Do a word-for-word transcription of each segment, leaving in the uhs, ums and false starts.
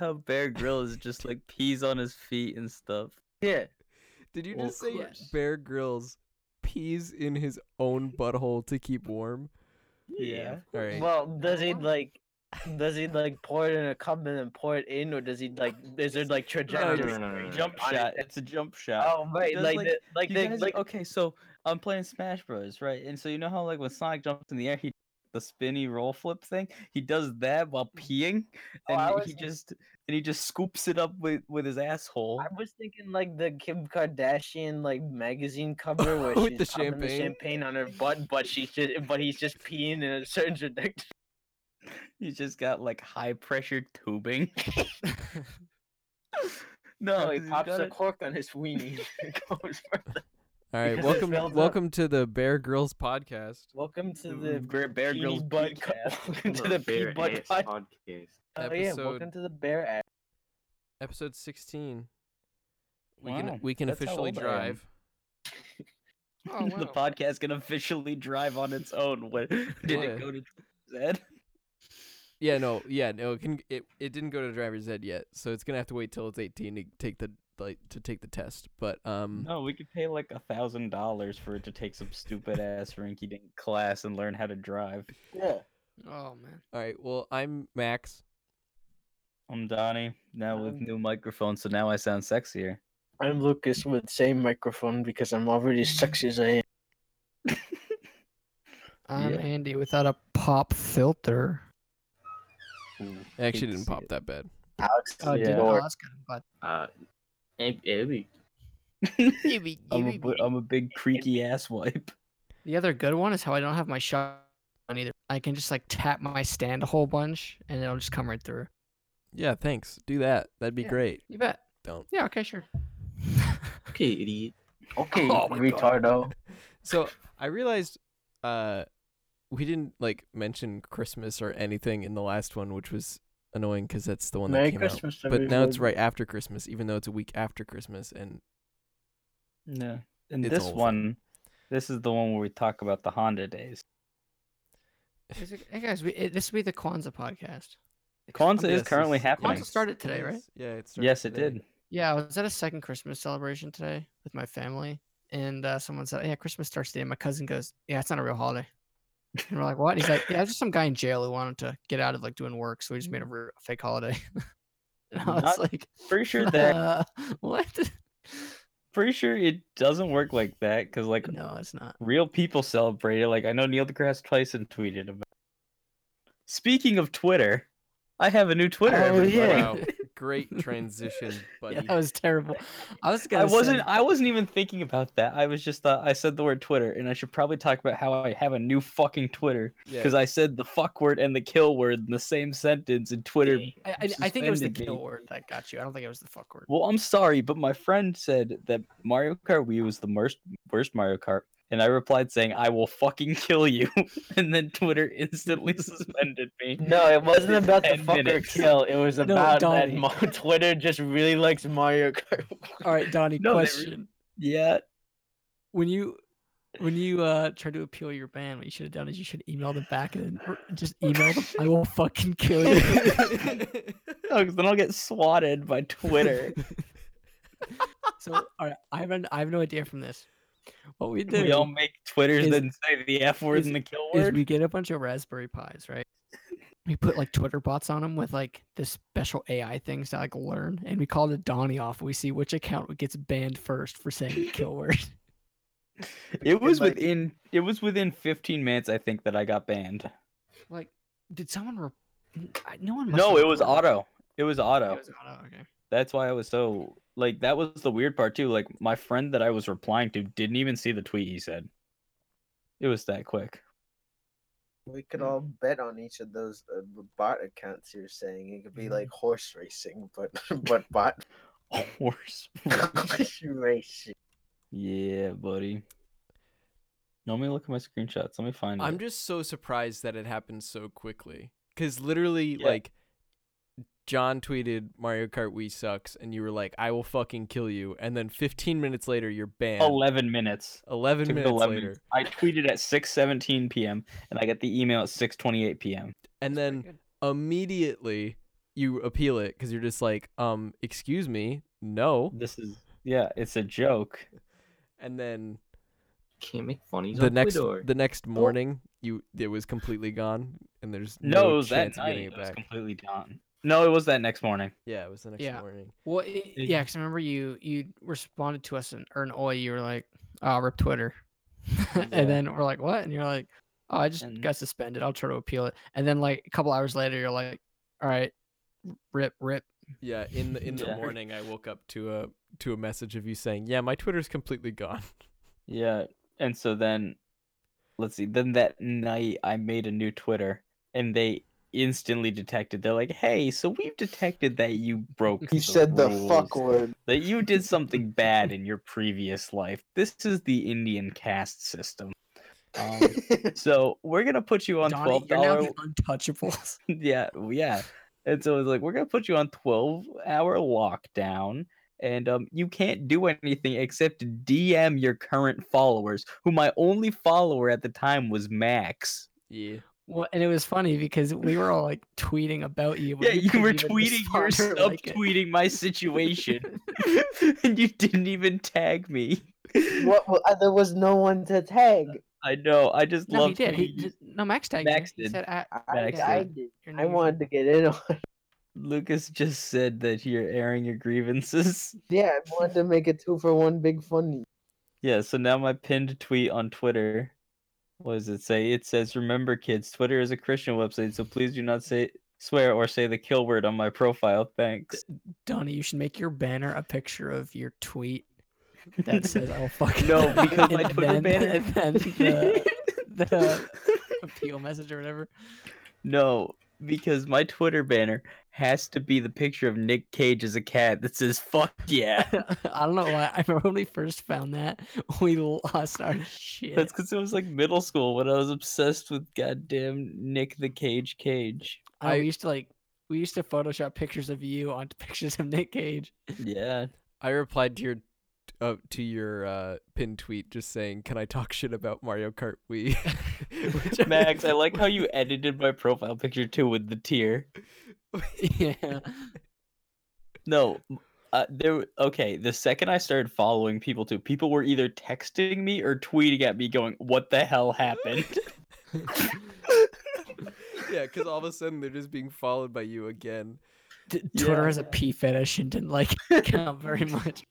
how Bear Grylls just like pees on his feet and stuff. Yeah. Did you well, just say Bear Grylls pees in his own butthole to keep warm? Yeah. All right. Well, does he like? Does he like pour it in a cup and then pour it in, or does he like? Is there like trajectory? No, no, no, no, jump no, no. shot. It's a jump shot. Oh right, does, like like, the, like, the, guys, like okay. So I'm playing Smash Bros, right? And so you know how like when Sonic jumps in the air, he the spinny roll flip thing. He does that while peeing, and oh, was, he just and he just scoops it up with, with his asshole. I was thinking like the Kim Kardashian like magazine cover where with she's the champagne. the champagne on her butt, but she's just but he's just peeing in a certain trajectory. He's just got like high pressure tubing. No, he pops a cork on his weenie. All right, welcome, welcome up. to the Bear Grylls podcast. Welcome to the, the Bear, Bear Grylls butt podcast. to the Bear butt podcast. Oh episode, yeah, welcome to the Bear ass. Episode sixteen. Wow. We can we can That's officially drive. Oh, wow. The podcast can officially drive on its own. What did what? it go to Zed? Yeah, no, yeah, no, it can it, it didn't go to driver's ed yet, so it's gonna have to wait till it's eighteen to take the like to take the test. But um no, we could pay like a thousand dollars for it to take some stupid ass rinky dink class and learn how to drive. Yeah. Oh man. All right, well I'm Max. I'm Donnie, now with new microphone, so now I sound sexier. I'm Lucas with same microphone because I'm already as sexy as I am. I'm yeah. Andy without a pop filter. Ooh, actually didn't pop it. that bad. Alex, oh, yeah. Dude, or, but... uh, it, it'd be... it'd be, it'd I'm, a, be... I'm a big creaky ass wipe. The other good one is how I don't have my shot on either. I can just like tap my stand a whole bunch and it'll just come right through. Yeah, thanks. Do that. That'd be yeah, great. You bet. Don't. Yeah. Okay. Sure. Okay, idiot. Okay, oh, retardo. So I realized, uh. we didn't like mention Christmas or anything in the last one, which was annoying because that's the one Merry that came Christmas out. But now it's right after Christmas, even though it's a week after Christmas, and no. And this one, this is the one where we talk about the Honda days. It, hey guys, we, it, this will be the Kwanzaa podcast. Kwanzaa I'm is currently is, happening. Kwanzaa started today, right? Yeah, it started. Yes, it today. did. Yeah, I was at a second Christmas celebration today with my family, and uh, someone said, "Yeah, Christmas starts today." And my cousin goes, "Yeah, it's not a real holiday." And we're like, what? And he's like, yeah, just some guy in jail who wanted to get out of like doing work, so we just made a real fake holiday. And I was Not like, pretty sure that uh, what? Pretty sure it doesn't work like that because like no, it's not. Real people celebrate it. Like I know Neil deGrasse Tyson tweeted about. It. Speaking of Twitter, I have a new Twitter. Oh yeah. Wow. Great transition, buddy. Yeah, that was terrible. I was gonna I wasn't. Say... I wasn't even thinking about that. I was just. Uh, I said the word Twitter, and I should probably talk about how I have a new fucking Twitter because yeah. I said the fuck word and the kill word in the same sentence, and Twitter. I, I, I think it was the kill me. word that got you. I don't think it was the fuck word. Well, I'm sorry, but my friend said that Mario Kart Wii was the worst, worst Mario Kart, and I replied saying, "I will fucking kill you," and then Twitter instantly suspended me. No, it wasn't about the fucker kill. It was about no, that Mo- Twitter just really likes Mario Kart. All right, Donnie, no, question. Re- yeah. When you when you uh, try to appeal your ban, what you should have done is you should email them back and then just email them, "I will fucking kill you." No, because then I'll get swatted by Twitter. So, all right, I have, an, I have no idea from this. What we do? We all make Twitters is, and say the F word is, and the kill word. Is we get a bunch of Raspberry Pis, right? We put like Twitter bots on them with like this special A I things to like learn, and we call it Donnie off. We see which account gets banned first for saying the kill word. It was like, within it was within fifteen minutes, I think, that I got banned. Like, did someone? Re- no one. Must no, it was Auto. It was Auto. It was Auto. Okay. That's why I was so like that was the weird part too. Like my friend that I was replying to didn't even see the tweet he said. It was that quick. We could all bet on each of those uh, bot accounts you're saying. It could be like horse racing, but but bot horse racing. Yeah, buddy. Now let me look at my screenshots. Let me find. I'm it. just so surprised that it happened so quickly. Cause literally, yeah. like. John tweeted Mario Kart Wii sucks, and you were like, "I will fucking kill you." And then fifteen minutes later, you're banned. Eleven minutes. Eleven minutes eleven. later, I tweeted at six seventeen p.m. and I got the email at six twenty eight p.m. And then immediately, you appeal it because you're just like, um, excuse me, no. This is, yeah, it's a joke. And then can't make funnies the on next Twitter. The next morning, you it was completely gone, and there's no, no it was chance that night, of getting it, it back. Was completely gone. No, it was that next morning. Yeah, it was the next yeah. morning. Well, it, yeah, because remember you you responded to us in an oil. You were like, oh, rip Twitter. Yeah. And then we're like, what? And you're like, oh, I just and... got suspended. I'll try to appeal it. And then like a couple hours later, you're like, all right, rip, rip. Yeah, in the in the yeah. morning, I woke up to a to a message of you saying, yeah, my Twitter's completely gone. Yeah, and so then, let's see, then that night I made a new Twitter, and they instantly detected. They're like, hey, so we've detected that you broke you said rules, the fuck word, that you did something bad in your previous life. This is the Indian caste system. Um, so we're gonna put you on Donnie, twelve dollars. You're now the untouchables. yeah yeah and so it's like, we're gonna put you on twelve hour lockdown, and um you can't do anything except D M your current followers, who my only follower at the time was Max. yeah Well, and it was funny because we were all like tweeting about you. Yeah, you, you were tweeting, you were sub-tweeting like my situation, and you didn't even tag me. What? Well, there was no one to tag. I know. I just no, loved. He did. He just, no, Max tagged Max me. Did. He said, I, Max I, I did. I wanted to get in on it. Lucas just said that you're airing your grievances. Yeah, I wanted to make it two for one big funny. Yeah. So now my pinned tweet on Twitter. What does it say? It says, remember kids, Twitter is a Christian website, so please do not say swear or say the kill word on my profile. Thanks. Donnie, you should make your banner a picture of your tweet that says I'll fucking no, because my Twitter then, banner and then the, the appeal message or whatever. No, because my Twitter banner has to be the picture of Nick Cage as a cat that says fuck yeah. I don't know why. I remember when we first found that, we lost our shit. That's because it was like middle school when I was obsessed with goddamn Nick the Cage Cage. Oh, I we used to like we used to Photoshop pictures of you onto pictures of Nick Cage. Yeah, I replied to your uh, to your uh, pinned tweet just saying, "Can I talk shit about Mario Kart Wii?" Which Max, I like how you edited my profile picture too with the tear. Yeah. No, uh, there. Okay, the second I started following people too, people were either texting me or tweeting at me, going, "What the hell happened?" Yeah, because all of a sudden they're just being followed by you again. D- Twitter yeah. has a pee fetish and didn't like count very much.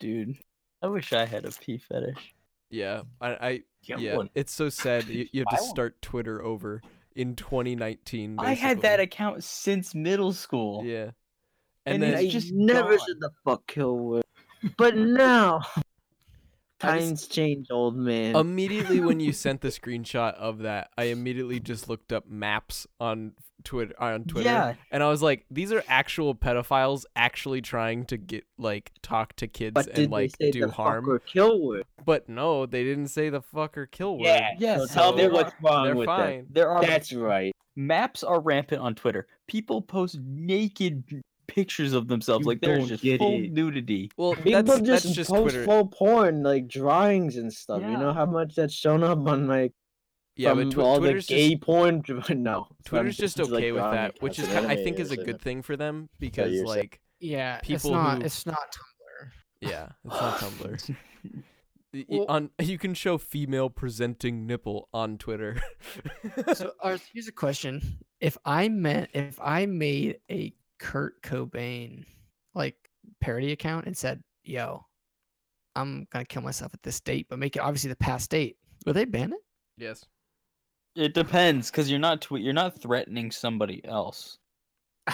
Dude, I wish I had a pee fetish. Yeah, I. I yeah, it's so sad. You, you have to start Twitter over. In twenty nineteen, basically. I had that account since middle school. Yeah, and, and then I just never gone. Said the fuck kill word. But now, times change, old man. Immediately when you sent the screenshot of that, I immediately just looked up maps on Twitter. On Twitter, yeah. And I was like, these are actual pedophiles actually trying to get like talk to kids but and like do the harm. Fuck or kill word? But no, they didn't say the fuck or kill word. Yeah, yeah. So tell me what's wrong they're with fine. That. There are that's right. Maps are rampant on Twitter. People post naked pictures of themselves, you like there's just full it. Nudity. Well, people that's, just, that's just post Twitter. Full porn, like drawings and stuff. Yeah. You know how much that's shown up on like yeah, but tw- all Twitter's the gay just... porn. No, Twitter's from, just okay like, with that, which is kind of, I think is a good thing for them because yeah, like yeah, people it's not who... it's not Tumblr. Yeah, it's not Tumblr. Well, on you can show female presenting nipple on Twitter. So uh, here's a question: If I meant if I made a Kurt Cobain like parody account and said, yo, I'm gonna kill myself at this date, but make it obviously the past date, will they ban it? Yes, it depends, because you're not tw- you're not threatening somebody else.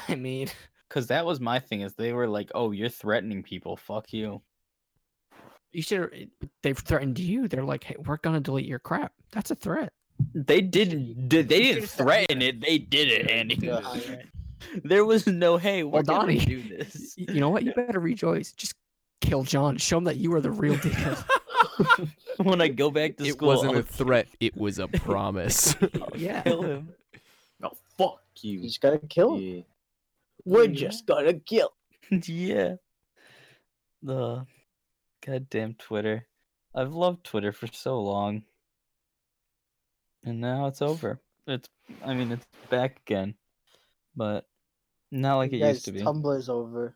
I mean, because that was my thing, is they were like, oh, you're threatening people, fuck you. You should they've threatened you. They're like, hey, we're gonna delete your crap. That's a threat. They didn't they didn't threaten it, they did it, Andy. There was no, hey, we're well, Donnie, gonna do this. You know what? You better rejoice. Just kill John. Show him that you are the real deal. When I go back to it school, it wasn't I'll... a threat. It was a promise. Yeah. Kill him. No, oh, fuck you. You just gotta kill him. Yeah. We're yeah. just gonna kill. Yeah. The goddamn Twitter. I've loved Twitter for so long, and now it's over. It's. I mean, it's back again. but not like you it guys, used to be. Tumblr's over.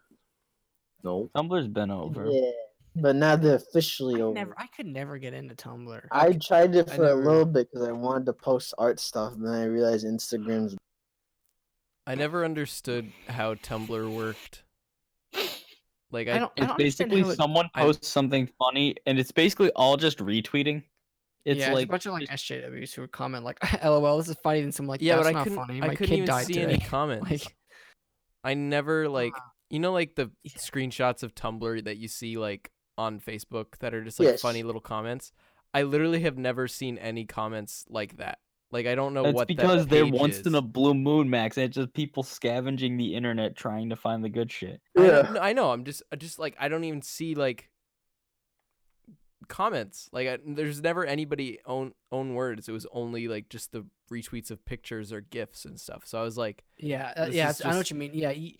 No, Tumblr's been over. Yeah, but now they're officially I over. Never, I could never get into Tumblr. I, I tried it for never, a little bit because I wanted to post art stuff, and then I realized Instagram's. I never understood how Tumblr worked. Like I, I don't. It's I don't basically it, someone posts I, something funny, and it's basically all just retweeting. It's yeah, like it's a bunch of like S J Ws who would comment like, "LOL, this is funny," and someone like, "Yeah, that's but I not funny." My I couldn't kid even died see today. Any comments. Like, I never like. You know, like the yeah. screenshots of Tumblr that you see like on Facebook that are just like yes. funny little comments. I literally have never seen any comments like that. Like I don't know That's what that is. It's because they're once is. in a blue moon, Max. It's just people scavenging the internet trying to find the good shit. Yeah, I, I know. I'm just, just like I don't even see like comments. Like I, there's never anybody own own words. It was only like just the retweets of pictures or GIFs and stuff. So I was like, yeah, uh, yeah. Just... I know what you mean. Yeah. You...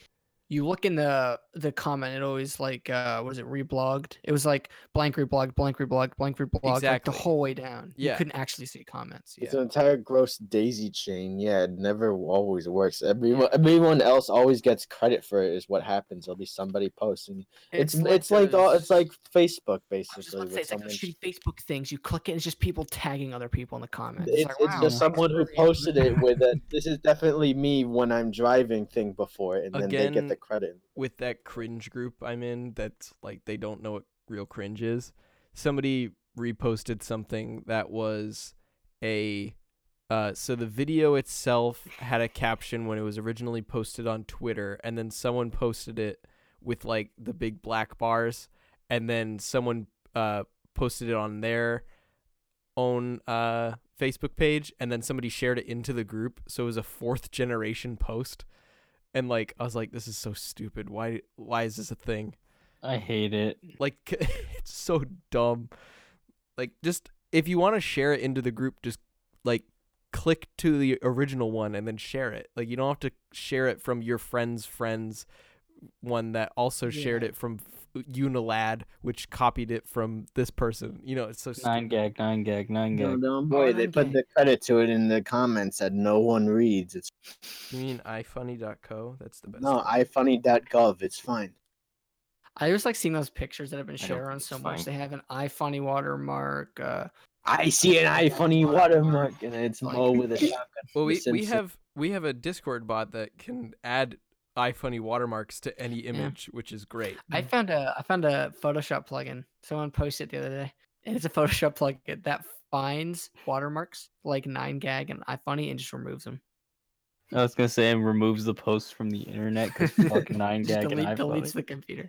You look in the the comment, it always like uh, was it reblogged? It was like blank reblogged, blank reblogged, blank reblogged, exactly. like the whole way down. Yeah. You couldn't actually see comments. Yeah. It's an entire gross daisy chain. Yeah, it never always works. Everyone, everyone else always gets credit for it. Is what happens. There'll be somebody posting. It's it's, it's like all, it's like Facebook basically. Say, it's like those shitty Facebook things. You click it, and it's just people tagging other people in the comments. It's, it's, like, it's wow, just someone who posted it with a "This is definitely me when I'm driving" thing before, and then Again, they get the credit. With that cringe group I'm in, that's like they don't know what real cringe is. Somebody reposted something that was a uh so the video itself had a caption when it was originally posted on Twitter, and then someone posted it with like the big black bars, and then someone uh posted it on their own uh Facebook page, and then somebody shared it into the group, so it was a fourth generation post. And like I was like, this is so stupid. Why? Why is this a thing? I hate it. Like it's so dumb. Like just if you want to share it into the group, just like click to the original one and then share it. Like you don't have to share it from your friend's friend's one that also yeah. shared it from Unilad, which copied it from this person. You know, it's so stupid. Nine gag, nine gag, nine gag. No, no, boy, they put the credit to it in the comments that no one reads. It's. You mean i funny dot co? That's the best. No, i funny dot gov. It's fine. I just like seeing those pictures that have been shared on so much. They have an iFunny watermark. Uh, I see an iFunny watermark, and it's Mo with a shotgun. Well, we we have we have a Discord bot that can add iFunny watermarks to any image, yeah. which is great. I found a I found a Photoshop plugin. Someone posted it the other day, and it's a Photoshop plugin that finds watermarks like nine gag and iFunny and just removes them. I was gonna say it removes the posts from the internet because fuck nine gag delete, and iFunny. Deletes the computer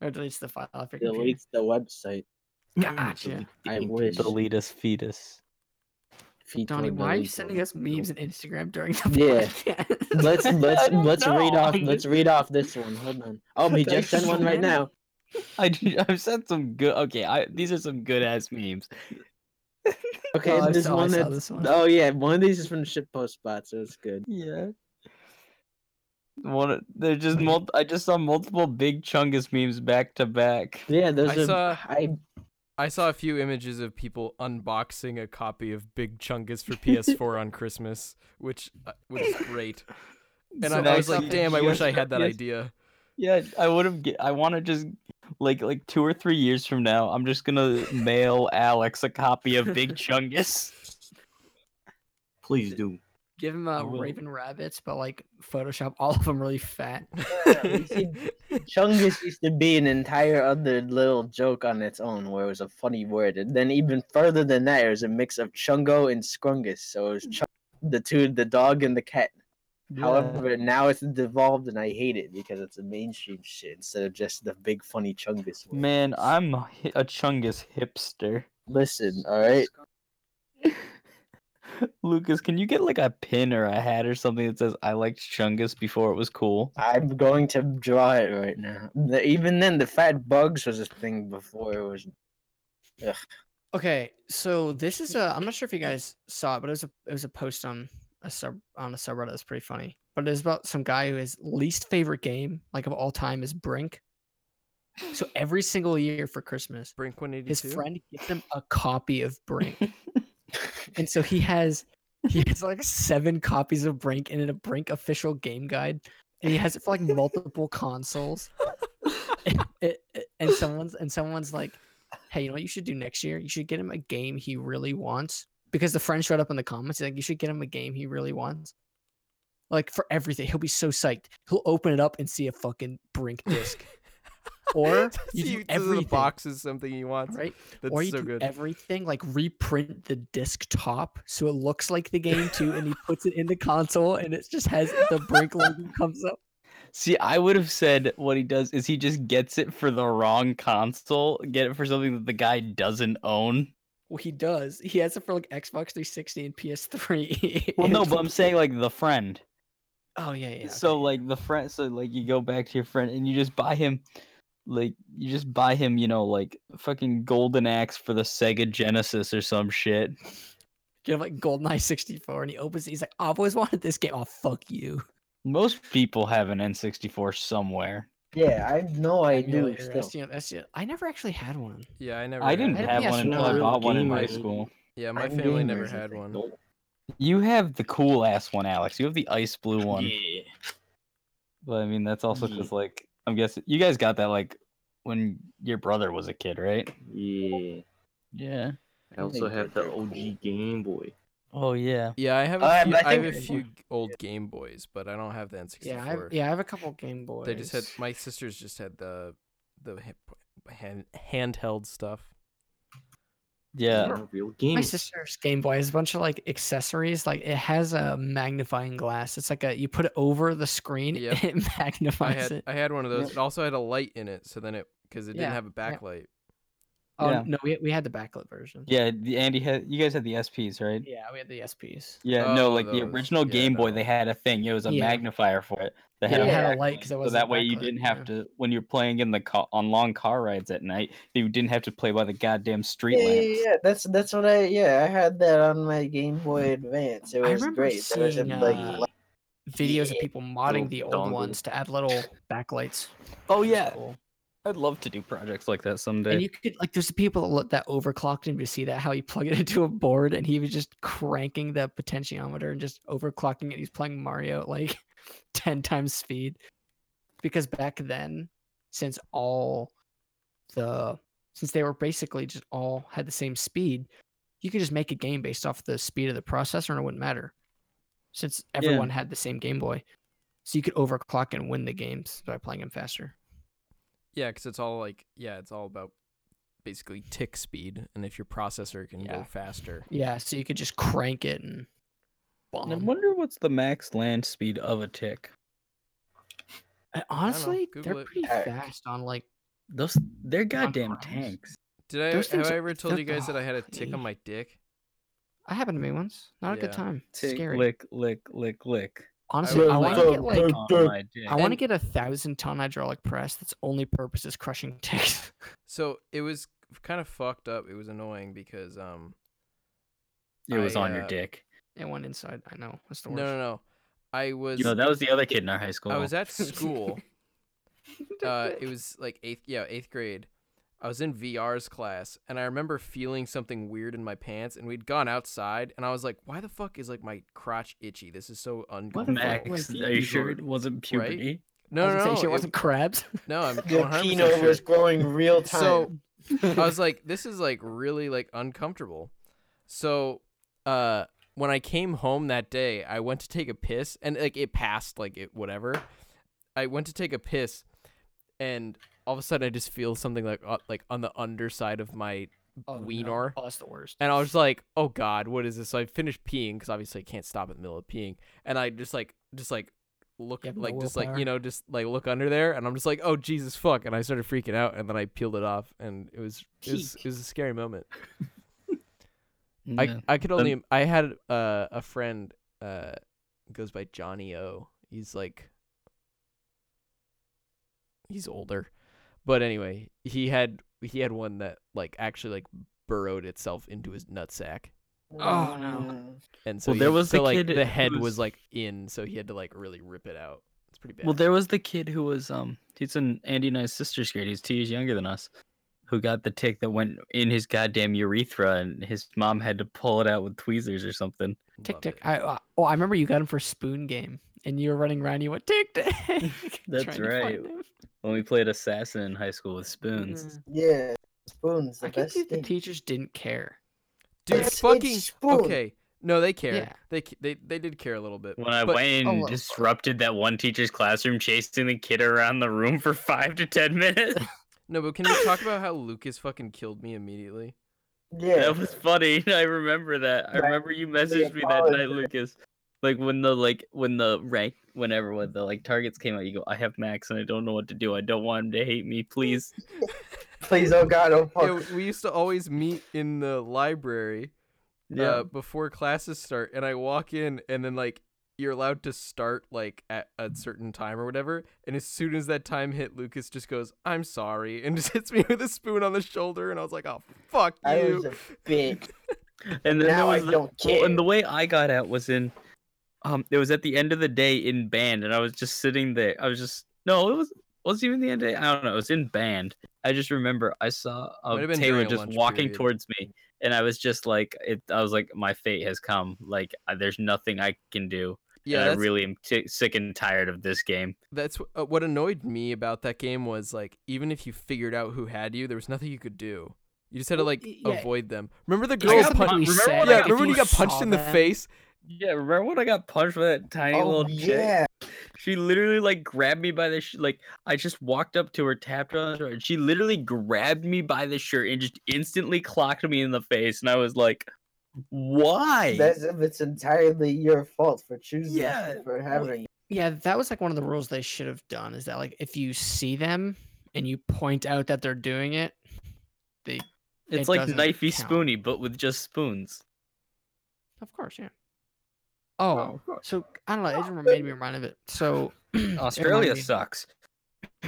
or deletes the file. Off your deletes computer. The website. Gotcha. I wish. Delete us, fetus. Donnie, why are you sending us memes on Instagram during the podcast? Yeah. let's let's let's know. read off let's read off this one. Hold on. Oh, we just sent one right now. I I've sent some good. Okay, I these are some good ass memes. Okay, oh, this, saw, one this one. Oh yeah, one of these is from the shitpost spot, so it's good. Yeah. One, they're just mul- I just saw multiple Big Chungus memes back to back. Yeah, those I are. Saw... I. I saw a few images of people unboxing a copy of Big Chungus for P S four on Christmas, which uh, was great. And so I was like, damn, I wish I had that yes. idea. Yeah, I would have. I want to just like like two or three years from now, I'm just gonna mail Alex a copy of Big Chungus. Please do. Give him uh, Raven Rabbits, but like Photoshop all of them really fat. Yeah, see, Chungus used to be an entire other little joke on its own where it was a funny word. And then even further than that, it was a mix of Chungo and Scrungus. So it was Chung- the two, the dog and the cat. Yeah. However, now it's devolved and I hate it because it's a mainstream shit instead of just the big funny Chungus word. Man, I'm a, a Chungus hipster. Listen, all right? Lucas, can you get like a pin or a hat or something that says "I liked Chungus before it was cool"? I'm going to draw it right now. The, even then, the fat bugs was a thing before it was. Ugh. Okay, so this is a. I'm not sure if you guys saw it, but it was a. It was a post on a sub on a subreddit that's pretty funny. But it's about some guy who his least favorite game, like of all time, is Brink. So every single year for Christmas, Brink one eighty-two. His friend gets him a copy of Brink. And so he has He has like seven copies of Brink and a Brink official game guide, and he has it for like multiple consoles. And, it, and someone's and someone's like, "Hey, you know what you should do next year? You should get him a game he really wants." Because the friend showed up in the comments, he's like, "You should get him a game he really wants." Like for everything, he'll be so psyched. He'll open it up and see a fucking Brink disc. Or you do everything. The box is something he wants, right? That's or you so do good. Everything, like reprint the disc top so it looks like the game too, and he puts it in the console, and it just has the Brink logo comes up. See, I would have said what he does is he just gets it for the wrong console, get it for something that the guy doesn't own. Well, he does. He has it for like Xbox three sixty and P S three. Well, no, but I'm saying like the friend. Oh yeah, yeah. So okay. like the friend, so like you go back to your friend and you just buy him. Like, you just buy him, you know, like, fucking Golden Axe for the Sega Genesis or some shit. You have, like, GoldenEye sixty-four, and he opens it, he's like, oh, I've always wanted this game. Oh, fuck you. Most people have an N sixty-four somewhere. Yeah, I know I do. That's, you know, that's, you know, I never actually had one. Yeah, I never I didn't had have I one until I bought one in high school. Yeah, my I'm family never had one. You have the cool-ass one, Alex. You have the ice blue one. Yeah. But, I mean, that's also yeah. just, like... I'm guessing you guys got that like when your brother was a kid, right? Yeah. Yeah. I also have the O G Game Boy. Oh yeah. Yeah, I have a uh, few, I, I have a few old Game Boys, but I don't have the N sixty-four. Yeah, I have, yeah, I have a couple Game Boys. They just had my sisters just had the the hand, handheld stuff. Yeah. Real games. My sister's Game Boy has a bunch of like accessories. Like it has a magnifying glass. It's like a you put it over the screen. Yep. And it magnifies I had, it. I had one of those. It also had a light in it. So then it because it yeah. didn't have a backlight. Oh yeah. no, we we had the backlit version. Yeah, the Andy had. You guys had the S Ps, right? Yeah, we had the S Ps. Yeah, oh, no, like those. The original yeah, Game Boy, no. they had a thing. It was a yeah. magnifier for it. They had, yeah, a, had a light because it was so that way backlit, you didn't have yeah. to when you're playing in the car, on long car rides at night. You didn't have to play by the goddamn street yeah, lamps. Yeah, yeah, that's that's what I yeah I had that on my Game Boy Advance. It was I great. Seeing, there was a, like, uh, like videos yeah, of people modding the old dongle. ones to add little backlights. Oh yeah. Cool. I'd love to do projects like that someday. And you could, like, there's people that overclocked him to see that, how he plugged it into a board and he was just cranking that potentiometer and just overclocking it. He's playing Mario at like ten times speed. Because back then, since all the, since they were basically just all had the same speed, you could just make a game based off the speed of the processor and it wouldn't matter. Since everyone yeah. had the same Game Boy. So you could overclock and win the games by playing them faster. Yeah, because it's all like, yeah, it's all about basically tick speed, and if your processor can yeah. go faster. Yeah, so you could just crank it and bomb. And I wonder what's the max land speed of a tick. And honestly, they're it. pretty fast on like those. They're goddamn tanks. Did I those have I ever told you guys that I had a tick on my dick? I happened to me once. Not yeah. a good time. Tick, scary. Lick, lick, lick, lick. Honestly, I, I want to get like oh, I want to get a thousand ton hydraulic press. That's only purpose is crushing ticks. So it was kind of fucked up. It was annoying because um, it I, was on uh, your dick. It went inside. I know. That's the worst. No, no, no. I was. You know, that was the other kid in our high school. I was at school. uh, it was like eighth. Yeah, eighth grade. I was in V R's class, and I remember feeling something weird in my pants, and we'd gone outside, and I was like, why the fuck is, like, my crotch itchy? This is so uncomfortable. Max, are you sure it wasn't puberty? Right? No, no, no. Are you sure it wasn't crabs? No, I'm one hundred percent Pino was growing real time. So I was like, this is, like, really, like, uncomfortable. So uh, when I came home that day, I went to take a piss, and, like, it passed, like, it whatever. I went to take a piss, and... all of a sudden, I just feel something like uh, like on the underside of my oh, wiener. No. Oh, that's the worst. And I was like, "Oh God, what is this?" So I finished peeing because obviously I can't stop in the middle of peeing. And I just like, just like look, like just like power. you know, just like look under there, and I'm just like, "Oh Jesus, fuck!" And I started freaking out, and then I peeled it off, and it was it was, it was a scary moment. yeah. I I could only um, I had uh, a friend uh goes by Johnny O. He's like he's older. But anyway, he had he had one that like actually like burrowed itself into his nutsack. Oh no! And so well, there he, was so, the like kid the head was... was like in, so he had to like really rip it out. It's pretty bad. Well, there was the kid who was um he's in Andy and I's sister's grade. He's two years younger than us, who got the tick that went in his goddamn urethra, and his mom had to pull it out with tweezers or something. Tick tick. I uh, oh, I remember you got him for Spoon Game, and you were running around. And you went tick tick. That's right. When we played Assassin in high school with spoons. Yeah, yeah. Spoons. The I best think thing. The teachers didn't care. Dude, it's fucking spoon. Okay. No, they cared. Yeah. They they they did care a little bit. When I but, went and oh, disrupted that one teacher's classroom, chasing the kid around the room for five to ten minutes. No, but can we talk about how Lucas fucking killed me immediately? Yeah, that was funny. I remember that. I remember you messaged me that night, Lucas. Like when the like when the rank whenever when the like targets came out, you go, I have Max and I don't know what to do. I don't want him to hate me, please. Please, oh God, oh fuck. Yeah, we used to always meet in the library. Yeah, uh, before classes start, and I walk in, and then like you're allowed to start like at a certain time or whatever. And as soon as that time hit, Lucas just goes, "I'm sorry," and just hits me with a spoon on the shoulder. And I was like, "Oh fuck you!" I was a bitch. And then now I the, don't care. Well, and the way I got out was in, um, it was at the end of the day in band, and I was just sitting there. I was just no, it was wasn't even the end of the day. I don't know. It was in band. I just remember I saw um, Taylor just walking period. towards me. And I was just like, it, I was like, my fate has come. Like, I, there's nothing I can do. Yeah, I really am t- sick and tired of this game. That's uh, what annoyed me about that game was like, even if you figured out who had you, there was nothing you could do. You just had to like yeah. avoid them. Remember the girl? Pun- remember when, yeah, remember when you got punched in the that? face? Yeah, remember when I got punched by that tiny oh, little yeah. chick? She literally like grabbed me by the sh- like I just walked up to her, tapped on her, and she literally grabbed me by the shirt and just instantly clocked me in the face. And I was like, "Why?" That's if it's entirely your fault for choosing yeah. for having. Yeah, that was like one of the rules they should have done. Is that like if you see them and you point out that they're doing it, they it's it like knifey count. Spoony, but with just spoons. Of course, yeah. Oh, oh so I don't know. It just made me remind of it. So Australia sucks.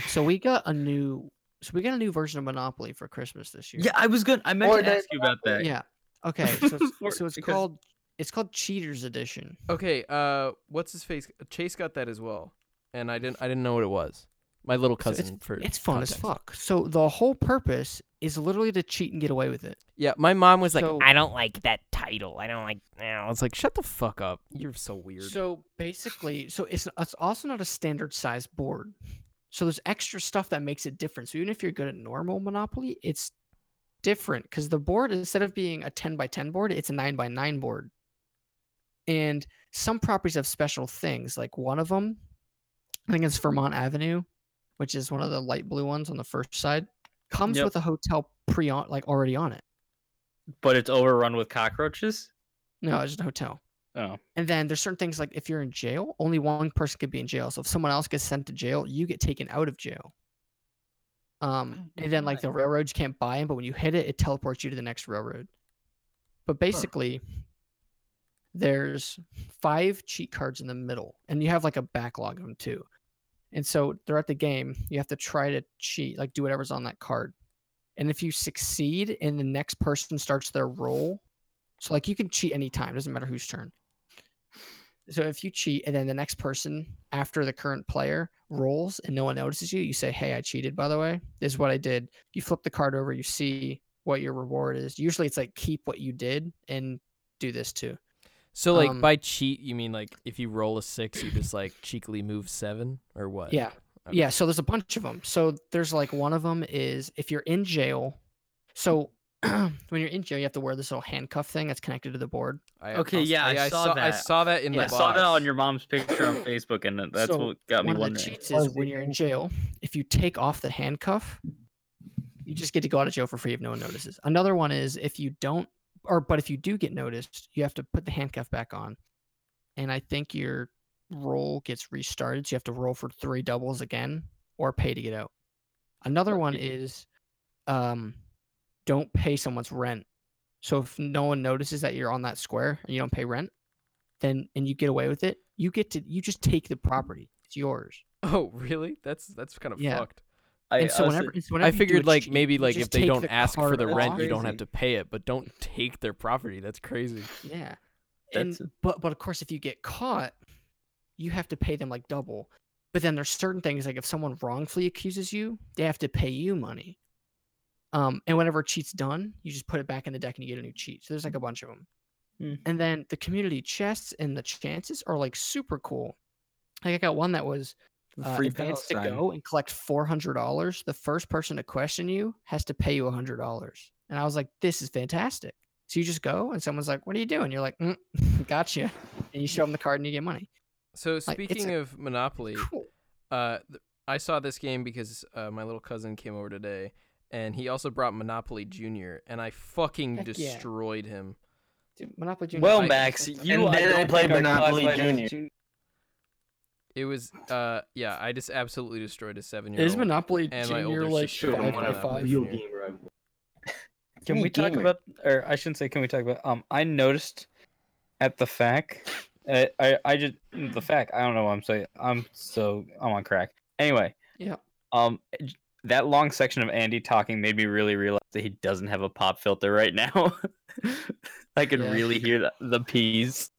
So we got a new, so we got a new version of Monopoly for Christmas this year. Yeah, I was good. I meant or to ask you about that. Yeah. Okay. So it's, for, so it's because... called it's called Cheaters Edition. Okay. Uh, what's his face? Chase got that as well, and I didn't. I didn't know what it was. My little cousin. So it's, for it's fun context. As fuck. So the whole purpose is literally to cheat and get away with it. Yeah, my mom was like, so, I don't like that title. I don't like now. I was like, shut the fuck up. You're so weird. So basically, so it's it's also not a standard size board. So there's extra stuff that makes it different. So even if you're good at normal Monopoly, it's different because the board, instead of being a ten by ten board, it's a nine by nine board. And some properties have special things. Like one of them, I think it's Vermont Avenue, which is one of the light blue ones on the first side. Comes yep. with a hotel pre on, like already on it. But it's overrun with cockroaches? No, it's just a hotel. Oh. And then there's certain things like if you're in jail, only one person could be in jail. So if someone else gets sent to jail, you get taken out of jail. Um, and then like the railroad, you can't buy them, but when you hit it, it teleports you to the next railroad. But basically, huh. there's five cheat cards in the middle, and you have like a backlog of them too. And so throughout the game, you have to try to cheat, like do whatever's on that card. And if you succeed and the next person starts their roll, so like you can cheat anytime, doesn't matter whose turn. So if you cheat and then the next person after the current player rolls and no one notices you, you say, hey, I cheated, by the way. This is what I did. You flip the card over, you see what your reward is. Usually it's like keep what you did and do this too. So, like, um, by cheat, you mean, like, if you roll a six, you just, like, cheekily move seven or what? Yeah. Okay. Yeah, so there's a bunch of them. So there's, like, one of them is if you're in jail. So when you're in jail, you have to wear this little handcuff thing that's connected to the board. I, okay, I'll, yeah, I, I saw, saw that. I saw that in yeah. the box. I saw that on your mom's picture on Facebook, and that's so what got me wondering. One of the cheats is when you're in jail, if you take off the handcuff, you just get to go out of jail for free if no one notices. Another one is if you don't. Or, but if you do get noticed, you have to put the handcuff back on. And I think your roll gets restarted. So you have to roll for three doubles again or pay to get out. Another one is um, don't pay someone's rent. So if no one notices that you're on that square and you don't pay rent, then and you get away with it, you get to you just take the property. It's yours. Oh, really? That's that's kind of yeah. fucked. I, and so I, whenever, so whenever I figured like cheat, maybe like if they don't the ask for the rent, crazy. You don't have to pay it, but don't take their property. That's crazy. Yeah. That's... And but but of course, if you get caught, you have to pay them like double. But then there's certain things like if someone wrongfully accuses you, they have to pay you money. Um, and whenever a cheat's done, you just put it back in the deck and you get a new cheat. So there's like a bunch of them. Mm. And then the community chests and the chances are like super cool. Like I got one that was uh, free advanced to go and collect four hundred dollars. The first person to question you has to pay you one hundred dollars. And I was like, this is fantastic. So you just go and someone's like, what are you doing? You're like, mm, gotcha. And you show them the card and you get money. So speaking like, of Monopoly, cool. uh, I saw this game because uh, my little cousin came over today and he also brought Monopoly Junior and I fucking Heck destroyed yeah. him. Dude, Monopoly Junior. Well, I, Max, you and then I played Monopoly, Monopoly Junior. It was, uh, yeah, I just absolutely destroyed a seven-year-old. Is Monopoly Junior like a real game? Can we talk about, or I shouldn't say, can we talk about? Um, I noticed at the fact, I, I, I just the fact. I don't know what I'm saying. I'm so I'm on crack. Anyway, yeah. Um, that long section of Andy talking made me really realize that he doesn't have a pop filter right now. I could yeah. really hear the, the peas.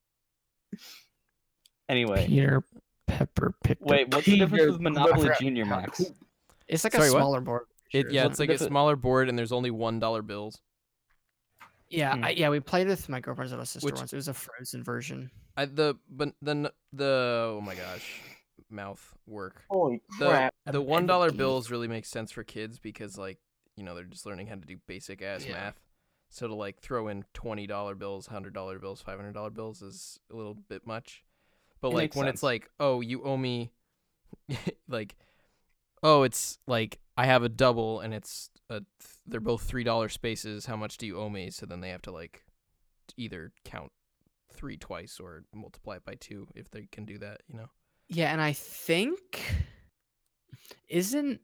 Anyway, Peter Pepper. Picked Wait, what's Peter the difference with Monopoly Junior, Max? It's like Sorry, a smaller what? board. It, yeah, it's like a smaller board, and there's only one dollar bills. Yeah, hmm. I, yeah, we played with my girlfriend's little sister Which, once. It was a frozen version. I, the but the the oh my gosh, mouth work. Holy crap! The, the one dollar bills really make sense for kids because, like, you know, they're just learning how to do basic ass yeah. math. So to like throw in twenty dollar bills, hundred dollar bills, five hundred dollar bills is a little bit much. But it like when sense. it's like, oh, you owe me, like, oh, it's like. I have a double, and it's a, they're both three dollar spaces. How much do you owe me? So then they have to like either count three twice or multiply it by two if they can do that, you know? Yeah, and I think isn't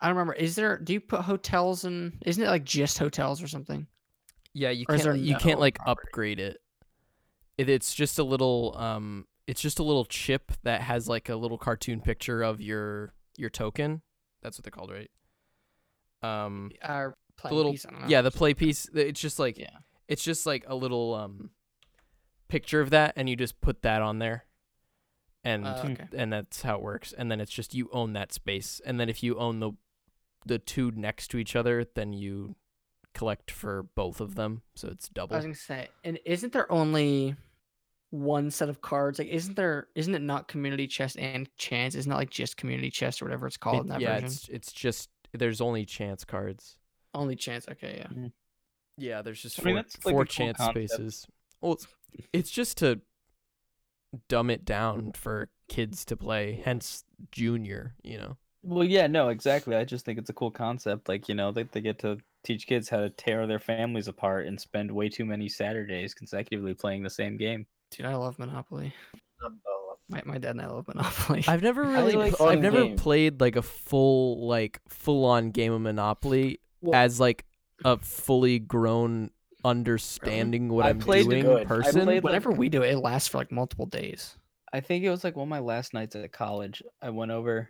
I don't remember. Is there? Do you put hotels in? Isn't it like just hotels or something? Yeah, you can't. Like, you no can't like property. upgrade it. it. It's just a little. Um, it's just a little chip that has like a little cartoon picture of your your token. That's what they're called, right? Um, Our play the little, piece. I don't know. Yeah, the play piece. It's just like yeah. it's just like a little um, picture of that, and you just put that on there, and uh, okay. and that's how it works. And then it's just you own that space, and then if you own the the two next to each other, then you collect for both of them, so it's double. I was gonna say, and isn't there only one set of cards? Like, isn't there? Isn't it not community chest and chance? Isn't it like just community chest or whatever it's called it, in that yeah, version? Yeah, it's it's just there's only chance cards. Only chance. Okay, yeah. Mm-hmm. Yeah, there's just I four, mean, four like chance cool spaces. Well, it's, it's just to dumb it down for kids to play. Hence, junior. You know. Well, yeah, no, exactly. I just think it's a cool concept. Like, you know, they they get to teach kids how to tear their families apart and spend way too many Saturdays consecutively playing the same game. Dude, I love Monopoly. My my dad and I love Monopoly. I've never really, like, I've never game. played like a full like full on game of Monopoly well, as like a fully grown understanding really? what I I'm doing in person. Played, like, whenever we do it, it lasts for like multiple days. I think it was like one of my last nights at college. I went over.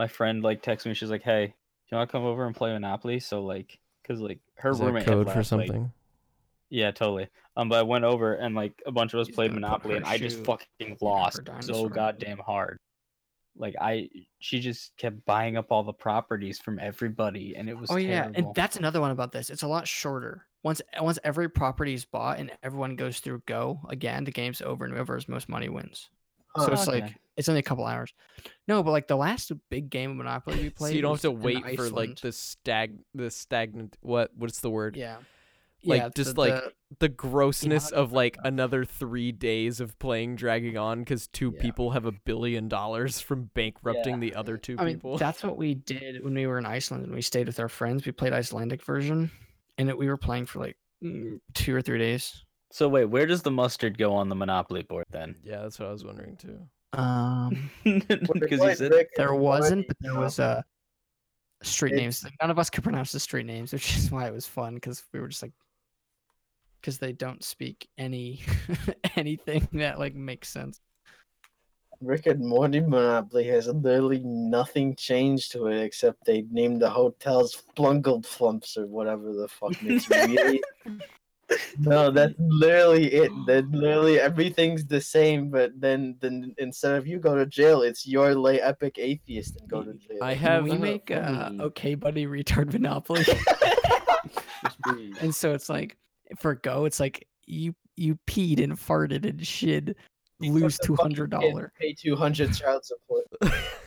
My friend like texted me. She's like, "Hey, do you want to come over and play Monopoly?" So like, cause like her Is roommate code had for something. Night. Yeah, totally. Um, but I went over and like a bunch of us He's played Monopoly, and I just fucking lost so goddamn hard. Like I, she just kept buying up all the properties from everybody, and it was. Oh terrible. yeah, and that's another one about this. It's a lot shorter. Once once every property is bought and everyone goes through go again, the game's over, and whoever has most money wins. So oh, it's okay. like it's only a couple hours. No, but like the last big game of Monopoly we played. So you don't have to wait for like the stag the stagnant what what's the word? Yeah. Like yeah, just the, like the, the grossness yeah, of like another three days of playing dragging on because two yeah. people have a billion dollars from bankrupting yeah. the other two I people. Mean, that's what we did when we were in Iceland and we stayed with our friends. We played Icelandic version, and it, we were playing for like two or three days. So wait, where does the mustard go on the Monopoly board then? Yeah, that's what I was wondering too. Um, because you said there wasn't, but there was a street it, names. None of us could pronounce the street names, which is why it was fun because we were just like. Because they don't speak any anything that like makes sense. Rick and Morty Monopoly has literally nothing changed to it except they named the hotels Flunkle Flumps or whatever the fuck it's really. No, that's literally it. That literally everything's the same, but then then instead of you go to jail, it's your lay epic atheist and go to jail. I have Can we make uh, okay buddy retard Monopoly. And so it's like. For go, it's like you you peed and farted and shit. Lose two hundred dollars. Pay two hundred child support.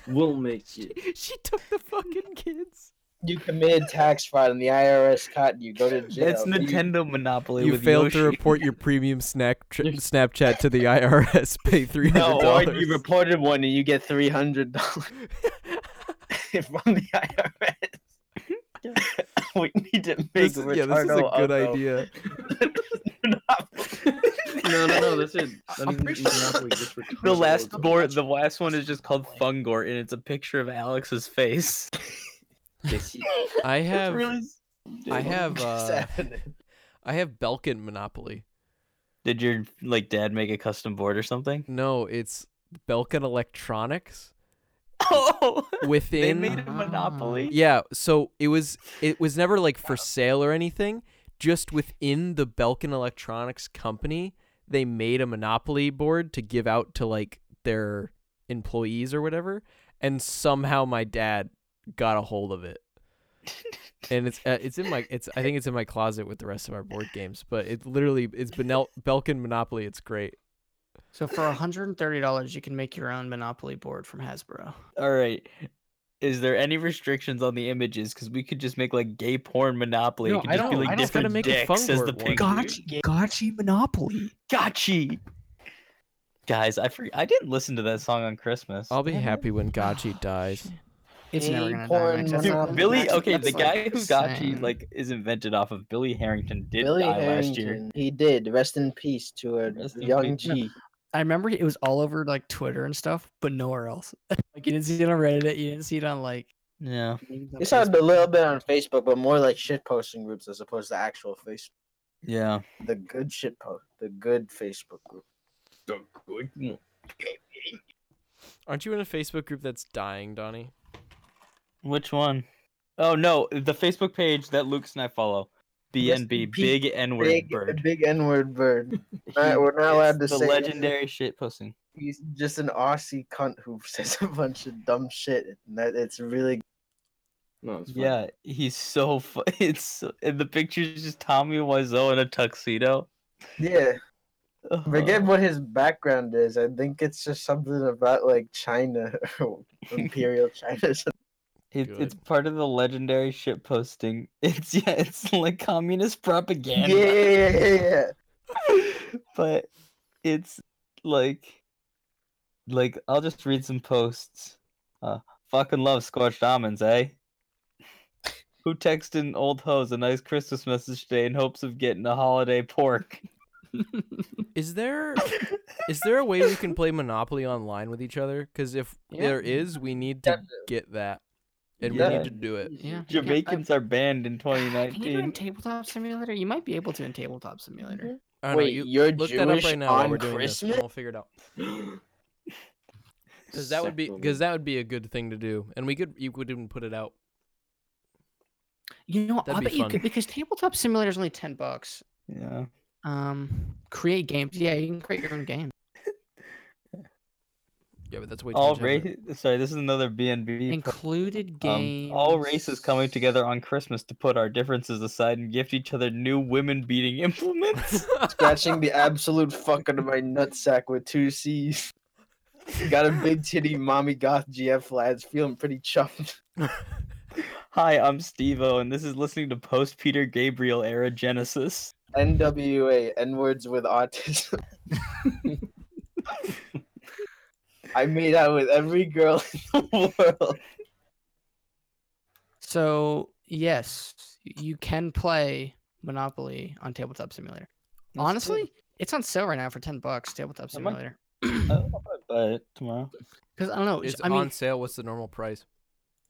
We'll make you. She, she took the fucking kids. You committed tax fraud and the I R S caught you. Go to jail. That's Nintendo you, monopoly. You with failed Yoshi. To report your premium snack tr- Snapchat to the I R S. Pay three hundred dollars. No, or you reported one and you get three hundred dollars from the I R S. We need to make this, yeah, this is a good Otto. Idea. No, no, no. This is. That is monopoly, the last board, the last one is just called Fungor, and it's a picture of Alex's face. I have, really... I have, uh, I have Belkin Monopoly. Did your like dad make a custom board or something? No, it's Belkin Electronics. Oh, within they made a monopoly. Yeah, so it was it was never like for sale or anything. Just within the Belkin Electronics company, they made a monopoly board to give out to like their employees or whatever. And somehow my dad got a hold of it, and it's uh, it's in my it's I think it's in my closet with the rest of our board games. But it literally it's Benel- Belkin Monopoly. It's great. So for one hundred thirty dollars, you can make your own Monopoly board from Hasbro. All right. Is there any restrictions on the images? Because we could just make, like, gay porn Monopoly. No, it could I just don't, be, like, I different make dicks as the picture. Gotchi, gotchi Monopoly. Gotchi. Guys, I forget, I didn't listen to that song on Christmas. I'll be yeah. happy when Gotchi oh, dies. Shit. It's never gonna die. Dude, Billy, okay, that's the like guy who Gotchi like is invented off of Billy Harrington did Billy die Harrington, last year. He did. Rest in peace to a Rest young G. No. I remember it was all over like Twitter and stuff, but nowhere else. Like you didn't see it on Reddit, you didn't see it on like yeah. You saw it a little bit on Facebook, but more like shit posting groups as opposed to actual Facebook. Yeah. The good shit post, the good Facebook group. The good. Aren't you in a Facebook group that's dying, Donnie? Which one? Oh no, the Facebook page that Luke's and I follow. B N B, big N-word big, bird. Big N-word bird. Right, we're not allowed to the say the legendary it. Shit posting. He's just an Aussie cunt who says a bunch of dumb shit. And that it's really. No, it's yeah, he's so. Fu- it's and the picture's just Tommy Wiseau in a tuxedo. Yeah. I forget what his background is. I think it's just something about like China, Imperial China. It, it's part of the legendary shit posting. It's yeah, it's like communist propaganda. Yeah, yeah, yeah. But it's like, like I'll just read some posts. Uh, fucking love scorched almonds, eh? Who texted an old hose a nice Christmas message today in hopes of getting a holiday pork? Is there is there a way we can play Monopoly online with each other? Because if yeah. there is, we need to get that. And yeah. we need to do it. Yeah. Jamaicans are banned in twenty nineteen. Can you do in Tabletop Simulator? You might be able to in Tabletop Simulator. I don't Wait, know, you you're look Jewish that up right now on while we're doing Christmas? This. We'll figure it out. Because that would be because that would be a good thing to do, and we could you could even put it out. You know, That'd I bet fun. You could because Tabletop Simulator is only ten bucks. Yeah. Um, create games. Yeah, you can create your own game. Yeah, but that's way too all race. Sorry, this is another B N B. Included games. Um, all races coming together on Christmas to put our differences aside and gift each other new women-beating implements. Scratching the absolute fuck out of my nutsack with two C's. Got a big titty mommy goth G F lads feeling pretty chuffed. Hi, I'm Steve-O, and this is listening to post-Peter Gabriel era Genesis. N W A, N-words with autism. I made out with every girl in the world. So, yes, you can play Monopoly on Tabletop Simulator. That's Honestly, cool. It's on sale right now for ten bucks. Tabletop Simulator. I might, I might buy it tomorrow. Because I don't know. It's I mean, on sale. What's the normal price?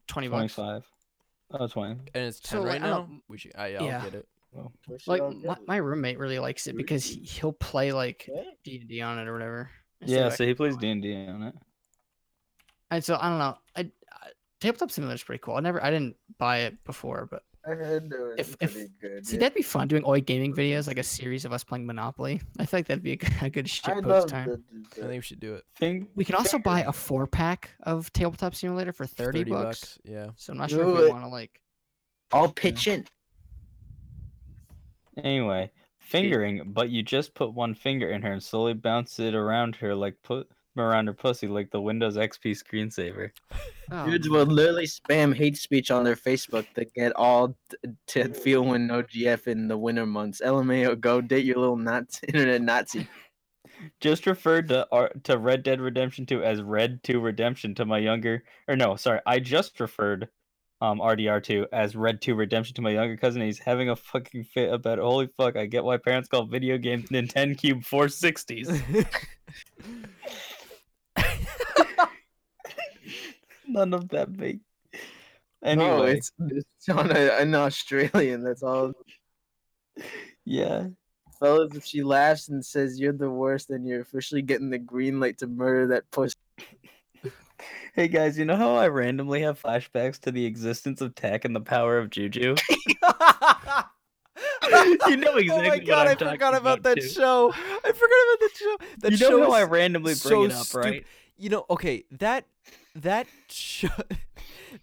twenty bucks. twenty-five. Oh, twenty. And it's ten so, right like, now? We should, I, I'll yeah. get it. Well, like my, my roommate really likes it because he, he'll play like D and D on it or whatever. Yeah, so he plays D and D on it. And so I don't know. I, I Tabletop Simulator is pretty cool. I never, I didn't buy it before, but I heard it was if, pretty if, good. See, yeah. That'd be fun doing Oi gaming videos, like a series of us playing Monopoly. I feel like that'd be a, a good shit post time. The, the, the, I think we should do it. Think, we can also buy a four pack of Tabletop Simulator for thirty, thirty bucks. bucks. Yeah. So I'm not do sure it. If we want to like. I'll pitch you know. in. Anyway. fingering, but you just put one finger in her and slowly bounce it around her, like put around her pussy, like the Windows X P screensaver. Oh. Dudes will literally spam hate speech on their Facebook to get all t- to feel when no G F in the winter months. L M A O, go date your little Nazi, internet Nazi. Just referred to our, to Red Dead Redemption Two as Red Two Redemption to my younger, or no, sorry, I just referred um R D R Two as Red Two Redemption to my younger cousin. He's having a fucking fit about it. Holy fuck! I get why parents call video games Nintendo Cube four sixties. None of that big. Anyway, no, it's, it's on a, an Australian. That's all. Yeah. Fellas, if she laughs and says you're the worst, then you're officially getting the green light to murder that pussy. Hey guys, you know how I randomly have flashbacks to the existence of tech and the power of juju? You know exactly. Oh my god, what I'm I forgot about, about that too. show. I forgot about that show. That you know show how I randomly bring so it up, stup- right? You know, okay, that that show.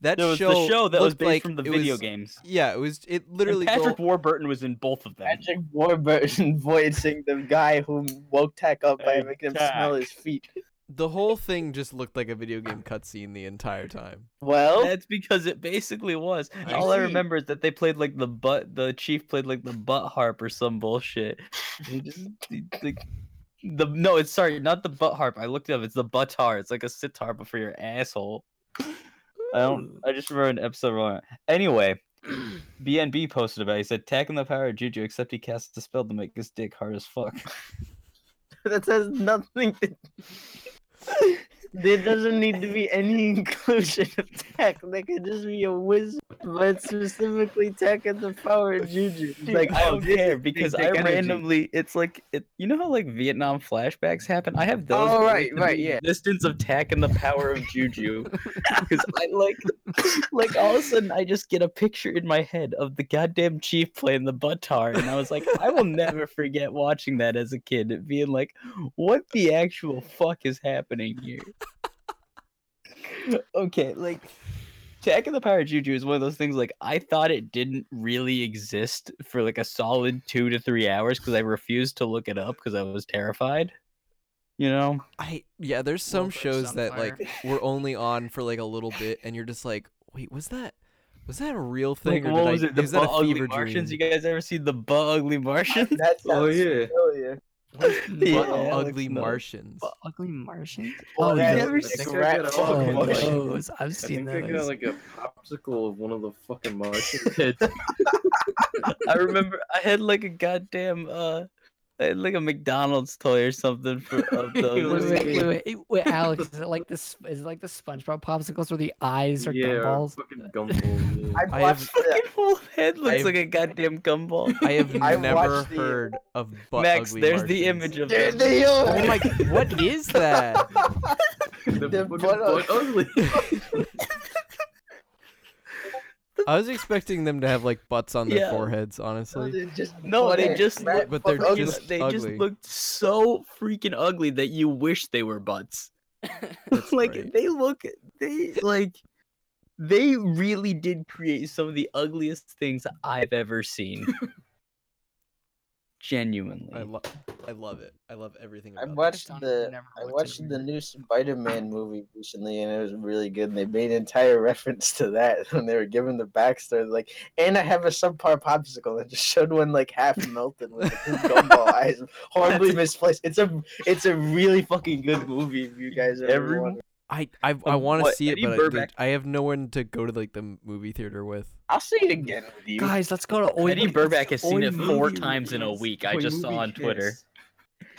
That there was show the show that was based like from the video was, games. Yeah, it was. It literally. And Patrick go- Warburton was in both of them. Patrick Warburton voicing the guy who woke Tech up by and making him Tech. smell his feet. The whole thing just looked like a video game cutscene the entire time. Well, that's because it basically was. I All see. I remember is that they played like the butt. The chief played like the butt harp or some bullshit. just, like, the no, it's sorry, not the butt harp. I looked it up. It's the buttar. It's like a sitar but for your asshole. I don't. I just remember an episode wrong. Anyway, B N B posted about it. He said, "Tech and the power of juju, except he casts a spell to make his dick hard as fuck." That says nothing. To... There doesn't need to be any inclusion of tech. They could just be a wizard, but specifically tech and the power of juju. Dude, like I don't care because I randomly. Energy. It's like it. You know how like Vietnam flashbacks happen. I have those. Oh right, right, yeah. Distance of tech and the power of juju. Because I like, like all of a sudden, I just get a picture in my head of the goddamn chief playing the buttar, and I was like, I will never forget watching that as a kid, and being like, what the actual fuck is happening here? Okay, like, Tech and the Power of Juju is one of those things. Like, I thought it didn't really exist for like a solid two to three hours because I refused to look it up because I was terrified. You know, I yeah. There's some shows that fire. like were only on for like a little bit, and you're just like, wait, was that was that a real thing? Like, or what was I, it? The was that Ugly Martians. Dream? You guys ever seen the Ugly Martians? That's oh yeah. Familiar. Yeah, ugly Martians. But ugly Martians. Oh, oh yeah. Never seen those. I've seen those. I think those. They got like a popsicle of one of the fucking Martians heads. I remember I had like a goddamn uh, I had like a McDonald's toy or something for of those. wait, wait, wait, wait, wait, Alex, is it like this? Is it like the SpongeBob popsicles where the eyes are yeah, gumballs? Fucking gumballs. Yeah. I, I have fucking full head looks have, like a goddamn gumball. I have I never heard the, of butt Max, ugly there's Martians. The image of there they are. Oh my! What is that? the the butt, butt ugly. I was expecting them to have like butts on their yeah. foreheads, honestly. No, just, no they just look, but they're ugly. just they ugly. just looked so freaking ugly that you wish they were butts. like great. they look they like they really did create some of the ugliest things I've ever seen. Genuinely. I love I love it. I love everything about I watched it. the I, I watched it. the new Spider-Man movie recently and it was really good and they made an entire reference to that when they were giving the backstory like and I have a subpar popsicle and just showed one like half melted with like, gumball eyes horribly misplaced. It's a it's a really fucking good movie if you guys are ever wondering. I I, I want to see it, but I, dude, I have no one to go to like the movie theater with. I'll see it again with you guys. Let's go to Oy. Eddie Burback has seen Oy it four times in a week. Oy I just saw on kiss. Twitter.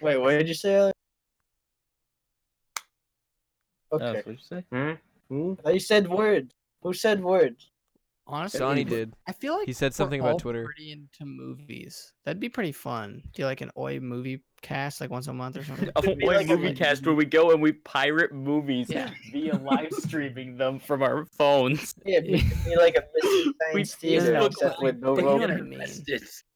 Wait, what did you say? Alex? Okay, oh, what you say? Hmm? Who? Oh, you said words. Who said words? Honestly, Sonny did. I feel like he said something about Twitter. Pretty into movies. That'd be pretty fun. Do like an Oi movie cast like once a month or something. A Oi like movie a, cast like, where we go and we pirate movies yeah. via live streaming them from our phones. Yeah, be, be like a we Facebook except with no romance.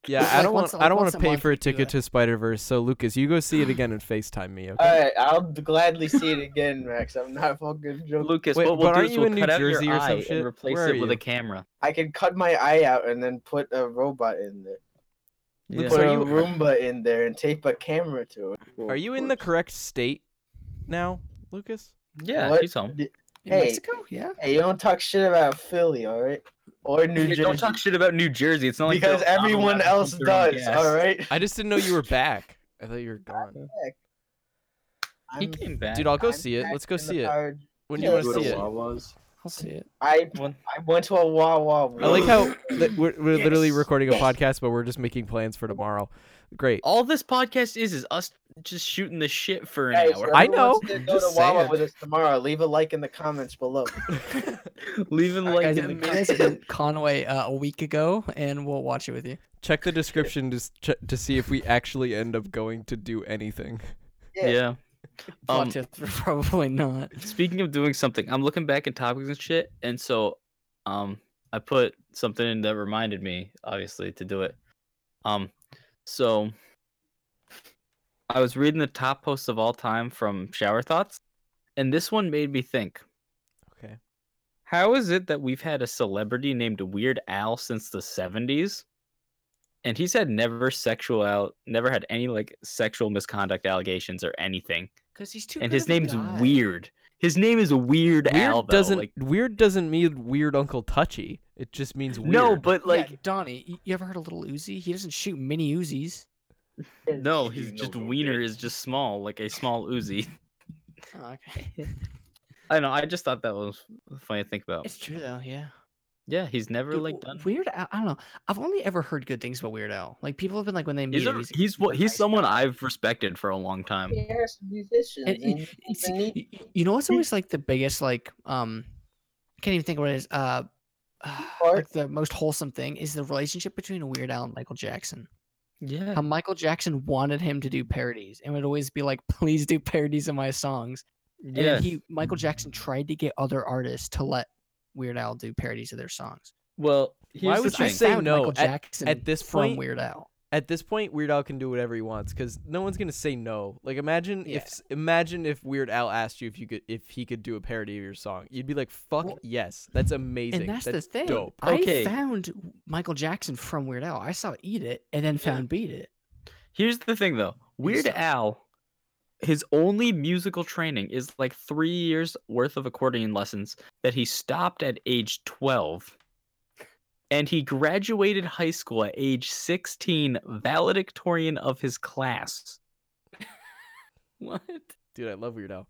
Yeah, I don't want I don't want to pay for a ticket to Spider-Verse. So Lucas, you go see it again and FaceTime me. Okay. All right, I'll gladly see it again, Max. I'm not fucking joking. Lucas, wait, what we'll do is we'll cut out your eye and replace it with a camera. I can cut my eye out and then put a robot in there. Yeah. Put a Roomba in there and tape a camera to it. Well, are you in the correct state now, Lucas? Yeah, what? She's home. D- in hey, Mexico? Yeah. Hey, you don't talk shit about Philly, all right? Or New Jersey. Don't talk shit about New Jersey. It's not like because everyone else does, all right? I just didn't know you were back. I thought you were gone. He came back. Dude, I'll go I'm see it. Let's go see it. Hard... When do yeah, you want to see it? Wawa's. I'll see it. I I went to a Wawa. I like how th- we're, we're yes. literally recording a podcast, but we're just making plans for tomorrow. Great. All this podcast is is us just shooting the shit for an hey, hour. So I know. To go to Wawa with us tomorrow. Leave a like in the comments below. Leave a like. Guys, in the comments. In Conway uh, a week ago, and we'll watch it with you. Check the description to ch- to see if we actually end up going to do anything. Yeah. yeah. Um, probably not. Speaking of doing something, I'm looking back at topics and shit, and so um I put something in that reminded me, obviously, to do it. Um so I was reading the top posts of all time from Shower Thoughts, and this one made me think. Okay. How is it that we've had a celebrity named Weird Al since the seventies? And he's had never sexual, never had any like sexual misconduct allegations or anything. Because he's too. And his name's Weird. His name is Weird, Weird Al. Though. Doesn't like, Weird doesn't mean Weird Uncle Touchy. It just means Weird. No, but like yeah, Donnie, you ever heard of Little Uzi? He doesn't shoot mini Uzis. No, he's just wiener is just small, like a small Uzi. Oh, okay. I know. I just thought that was funny to think about. It's true though. Yeah. Yeah, he's never Dude, like done Weird Al. I don't know. I've only ever heard good things about Weird Al. Like people have been like when they meet he's him, he's, he's, what, he's someone I've respected for a long time. There's musicians. And, and it's, it's, you know what's always like the biggest like um I can't even think of what it is. Uh, uh like the most wholesome thing is the relationship between Weird Al and Michael Jackson. Yeah. How Michael Jackson wanted him to do parodies and would always be like, "Please do parodies of my songs." And yeah. then he Michael Jackson tried to get other artists to let Weird Al do parodies of their songs. Well, why would you say no at, at this point? From Weird Al. At this point, Weird Al can do whatever he wants because no one's gonna say no. Like, imagine yeah. if imagine if Weird Al asked you if you could if he could do a parody of your song, you'd be like, "Fuck well, yes, that's amazing." And that's, that's the thing. Dope. Okay. I found Michael Jackson from Weird Al. I saw Eat It and then found Beat It. Here's the thing, though. Weird Al, his only musical training is like three years worth of accordion lessons that he stopped at age twelve. And he graduated high school at age sixteen, valedictorian of his class. What? Dude, I love Weird Al.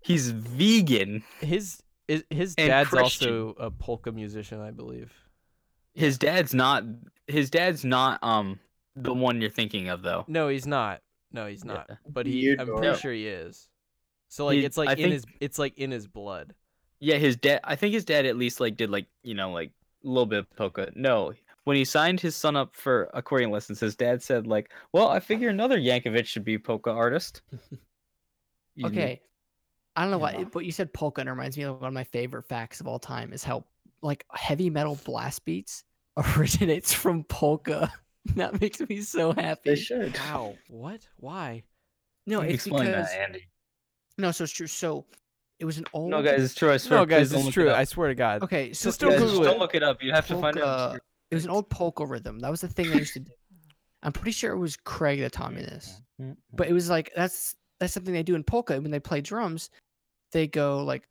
He's vegan. His his, his dad's Christian. Also a polka musician, I believe. His dad's not his dad's not um the one you're thinking of though. No, he's not. No, he's not. Yeah. But he, I'm pretty sure he is. So like, he, it's like I in think, his, it's like in his blood. Yeah, his dad. I think his dad at least like did like you know like a little bit of polka. No, when he signed his son up for accordion lessons, his dad said like, "Well, I figure another Yankovic should be a polka artist." Okay, I don't know why, but you said polka, and it reminds me of one of my favorite facts of all time is how like heavy metal blast beats originates from polka. That makes me so happy. They should. Wow. What? Why? No, it's explain because... that, Andy. No, so it's true. So it was an old... No, guys, it's true. I swear. No, guys, it's true. It I swear to God. Okay, so... Just don't, guys, just don't look it up. You have polka... to find out. It. it was an old polka rhythm. That was the thing they used to do. I'm pretty sure it was Craig that taught me this. But it was like, that's that's something they do in polka. When they play drums, they go like,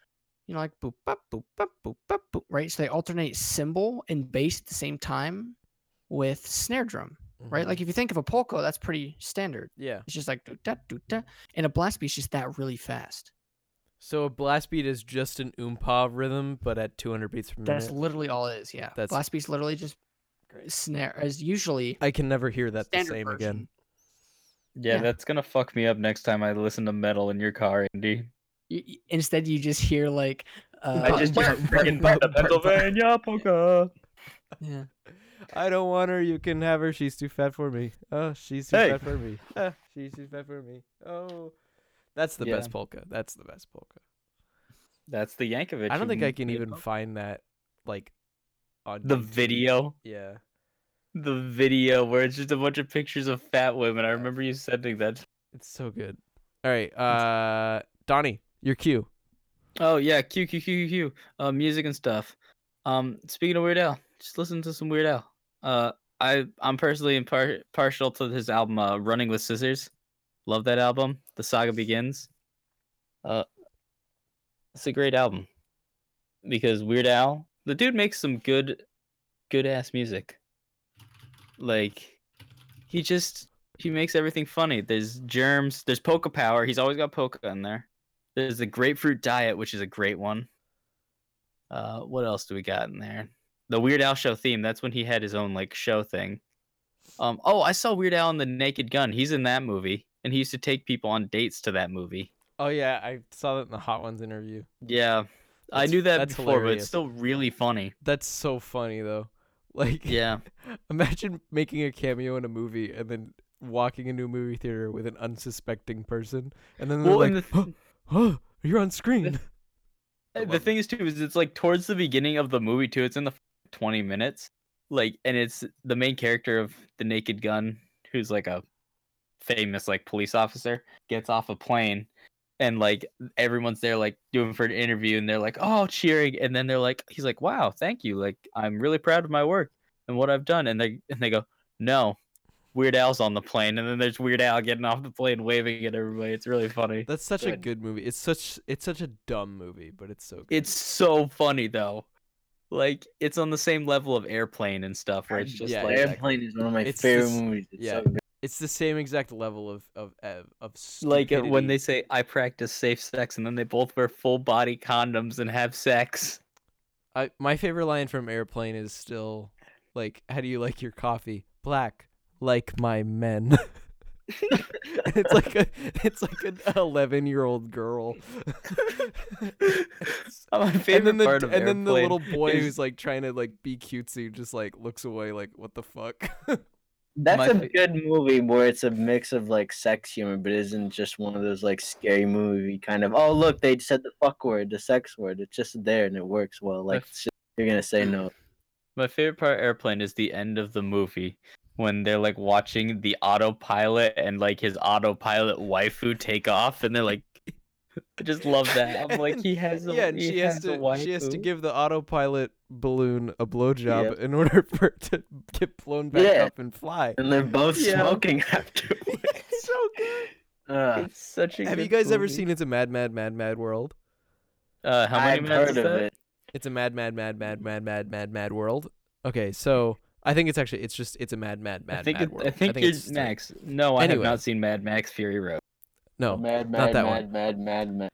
you know, like boop, boop, boop, boop, boop, boop, boop, right? So they alternate cymbal and bass at the same time with snare drum, right? Mm-hmm. Like if you think of a polka, that's pretty standard. Yeah, it's just like do da do da, and a blast beat is just that really fast. So a blast beat is just an oompa rhythm, but at two hundred beats per minute. That's literally all it is. Yeah, that's... blast beat's literally just snare. As usually, I can never hear that the same version. Again. Yeah, yeah, that's gonna fuck me up next time I listen to metal in your car, Andy. You, you, instead, you just hear like uh, I just hear friggin' Pennsylvania polka. Yeah. I don't want her. You can have her. She's too fat for me. Oh, she's too hey. fat for me. Ah, she's too fat for me. Oh, that's the yeah. best polka. That's the best polka. That's the Yankovic. I don't think I can even polka? find that like on the YouTube. Video. Yeah, the video where it's just a bunch of pictures of fat women. I remember you sending that. It's so good. All right, uh, Donnie, your cue. Oh yeah, cue, cue, cue, cue. Uh, music and stuff. Um, speaking of Weird Al, just listen to some Weird Al. Uh, I I'm personally impar- partial to his album uh, Running with Scissors. Love that album. The Saga Begins. Uh, it's a great album because Weird Al, the dude, makes some good, good ass music. Like, he just he makes everything funny. There's Germs. There's Polka Power. He's always got polka in there. There's the Grapefruit Diet, which is a great one. Uh, what else do we got in there? The Weird Al Show theme. That's when he had his own like show thing. Um, oh, I saw Weird Al in The Naked Gun. He's in that movie, and he used to take people on dates to that movie. Oh yeah, I saw that in the Hot Ones interview. Yeah, that's, I knew that before, hilarious. But it's still really funny. That's so funny though. Like, yeah, imagine making a cameo in a movie and then walking into a movie theater with an unsuspecting person, and then they're well, like, the th- "Oh, you're on screen." The, the thing is too is it's like towards the beginning of the movie too. It's in the twenty minutes, like, and it's the main character of The Naked Gun, who's like a famous like police officer, gets off a plane. And like everyone's there, like doing for an interview, and they're like, "Oh, cheering!" And then they're like, "He's like, wow, thank you. Like, I'm really proud of my work and what I've done." And they and they go, "No, Weird Al's on the plane." And then there's Weird Al getting off the plane, waving at everybody. It's really funny. That's such but, a good movie. It's such it's such a dumb movie, but it's so good. It's so funny though. Like, it's on the same level of Airplane and stuff, where it's just yeah, like exactly. Airplane is one of my it's favorite this, movies. It's yeah. so good. It's the same exact level of of of, of like when they say I practice safe sex, and then they both wear full body condoms and have sex. I my favorite line from Airplane is still like, "How do you like your coffee? Black like my men." it's like a it's like an eleven year old girl. My favorite and then the, part of and then the little boy is... who's like trying to like be cutesy just like looks away like, "What the fuck." That's My a fa- good movie where it's a mix of like sex humor, but isn't just one of those like scary movie kind of. Oh look, they said the fuck word, the sex word. It's just there and it works well. Like it's just, you're gonna say no. My favorite part of Airplane is the end of the movie when they're like watching the autopilot and like his autopilot waifu take off, and they're like, I just love that. I'm like, he has a yeah. And she has, has to she has to give the autopilot balloon a blowjob yeah. in order for it to get blown back yeah. up and fly. And they're both yeah. smoking afterwards. It's so good. Uh, it's such a. Have good you guys movie. Ever seen It's a Mad Mad Mad Mad World? Uh, how many I've heard of that? It. It's a Mad Mad Mad Mad Mad Mad Mad Mad World. Okay, so I think it's actually it's just it's a Mad Mad Mad I think Mad it, World. I think, I think it's, it's next. No, I anyway. have not seen Mad Max Fury Road. No, mad, mad, not that mad, one. Mad, mad, mad.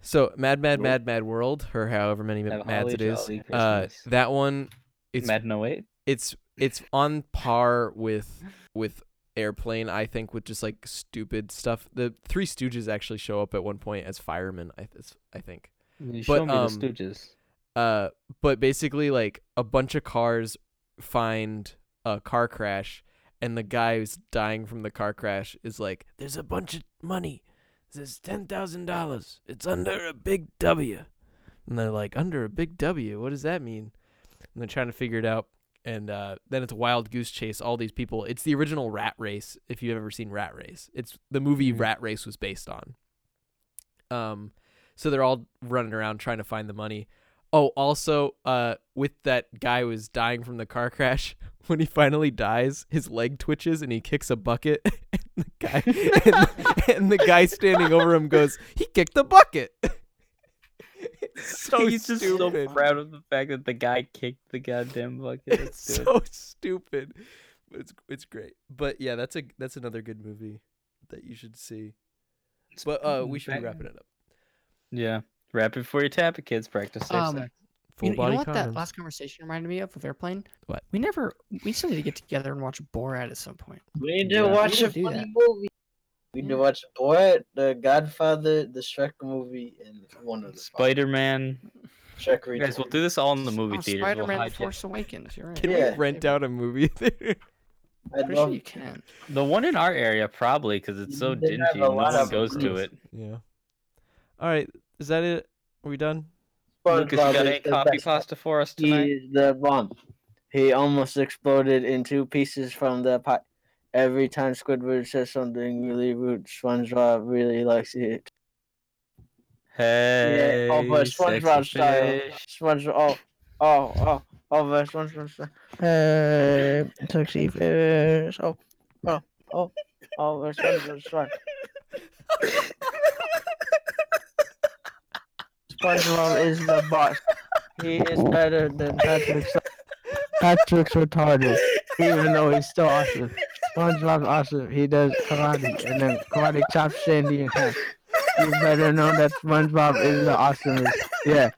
So, Mad, Mad, Mad, Mad World, or however many Have mads it is. Uh, that one, it's Mad No Wait. It's it's on par with with Airplane, I think, with just like stupid stuff. The Three Stooges actually show up at one point as firemen, I I think. You but, show me um, the Stooges. Uh, but basically, like a bunch of cars find a car crash, and the guy who's dying from the car crash is like, "There's a bunch of money. This is ten thousand dollars. It's under a big W." And they're like, "Under a big W? What does that mean?" And they're trying to figure it out. And uh, then it's a wild goose chase. All these people. It's the original Rat Race, if you've ever seen Rat Race. It's the movie Rat Race was based on. Um, so they're all running around trying to find the money. Oh, also, uh, with that guy who was dying from the car crash, when he finally dies, his leg twitches and he kicks a bucket. And the guy, and, the, and the guy standing over him goes, "He kicked the bucket." It's so He's stupid. Just so proud of the fact that the guy kicked the goddamn bucket. It's so it. stupid, but it's it's great. But yeah, that's a that's another good movie that you should see. But uh, we should be wrapping it up. Yeah. Wrap it before you tap it, kids. Practice safe um, sex. Full you, body you know what condoms. That last conversation reminded me of with Airplane? What? We never, we still need to get together and watch Borat at some point. We need to yeah, watch a funny that. movie. We need yeah. to watch Borat, The Godfather, the Shrek movie, and one of the Spider-Man. Shrek Returns. Guys, we'll do this all in the movie oh, theater. Spider-Man we'll The Force Awakens. You're right. Can yeah. we rent out a movie theater? I'm pretty sure you can. The one in our area, probably, because it's so dingy and no one goes movies. to it. Yeah. All right. Is that it? Are we done? Lucas, you got any copy pasta for us tonight? He's the bomb. He almost exploded in two pieces from the pot. Every time Squidward says something really rude, SpongeBob really likes it. Hey, yeah, oh, but SpongeBob style. SpongeBob, oh, oh, oh. Of uh, uh, taxi fares of oh oh of uh, Shrek. SpongeBob is the boss. He is better than Patrick's. Patrick's retarded, even though he's still awesome. SpongeBob's awesome. He does karate and then karate chops Sandy in half. You better know that SpongeBob is the awesomest. Yeah.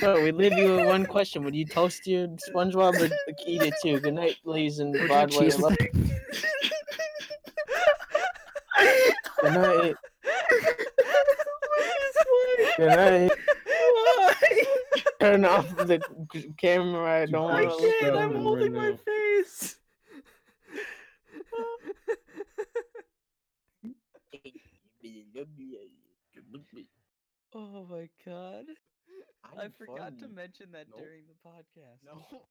So we leave you with one question. Would you toast your SpongeBob or eat it too? Good night, ladies and Broadway. Love Good night. Good night. Why? Turn off the camera. I don't want to look at it. I can't. I'm holding my face. Oh my god. I, I forgot funny. to mention that nope. during the podcast. No.